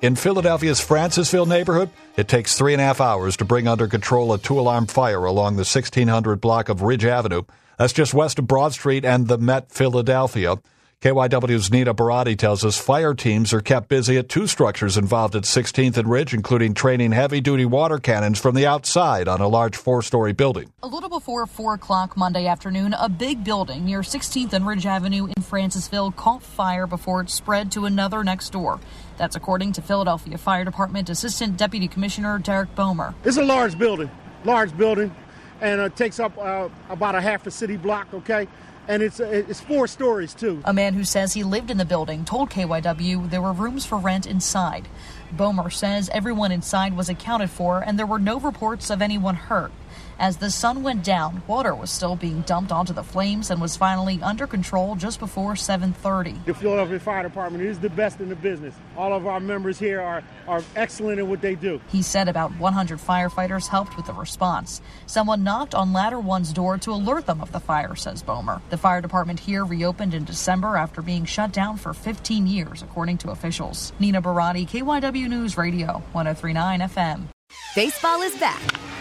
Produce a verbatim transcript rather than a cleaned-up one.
In Philadelphia's Francisville neighborhood, it takes three and a half hours to bring under control a two-alarm fire along the sixteen hundred block of Ridge Avenue. That's just west of Broad Street and the Met Philadelphia. K Y W's Nita Barati tells us fire teams are kept busy at two structures involved at sixteenth and Ridge, including training heavy-duty water cannons from the outside on a large four-story building. A little before four o'clock Monday afternoon, a big building near sixteenth and Ridge Avenue in Francisville caught fire before it spread to another next door. That's according to Philadelphia Fire Department Assistant Deputy Commissioner Derek Bomer. It's a large building, large building, and it takes up uh, about a half a city block, okay? And it's it's four stories, too. A man who says he lived in the building told K Y W there were rooms for rent inside. Bomer says everyone inside was accounted for and there were no reports of anyone hurt. As the sun went down, water was still being dumped onto the flames and was finally under control just before seven thirty. The Philadelphia Fire Department is the best in the business. All of our members here are, are excellent at what they do. He said about one hundred firefighters helped with the response. Someone knocked on Ladder One's door to alert them of the fire, says Bomer. The fire department here reopened in December after being shut down for fifteen years, according to officials. Nina Barati, K Y W News Radio, one oh three point nine F M. Baseball is back.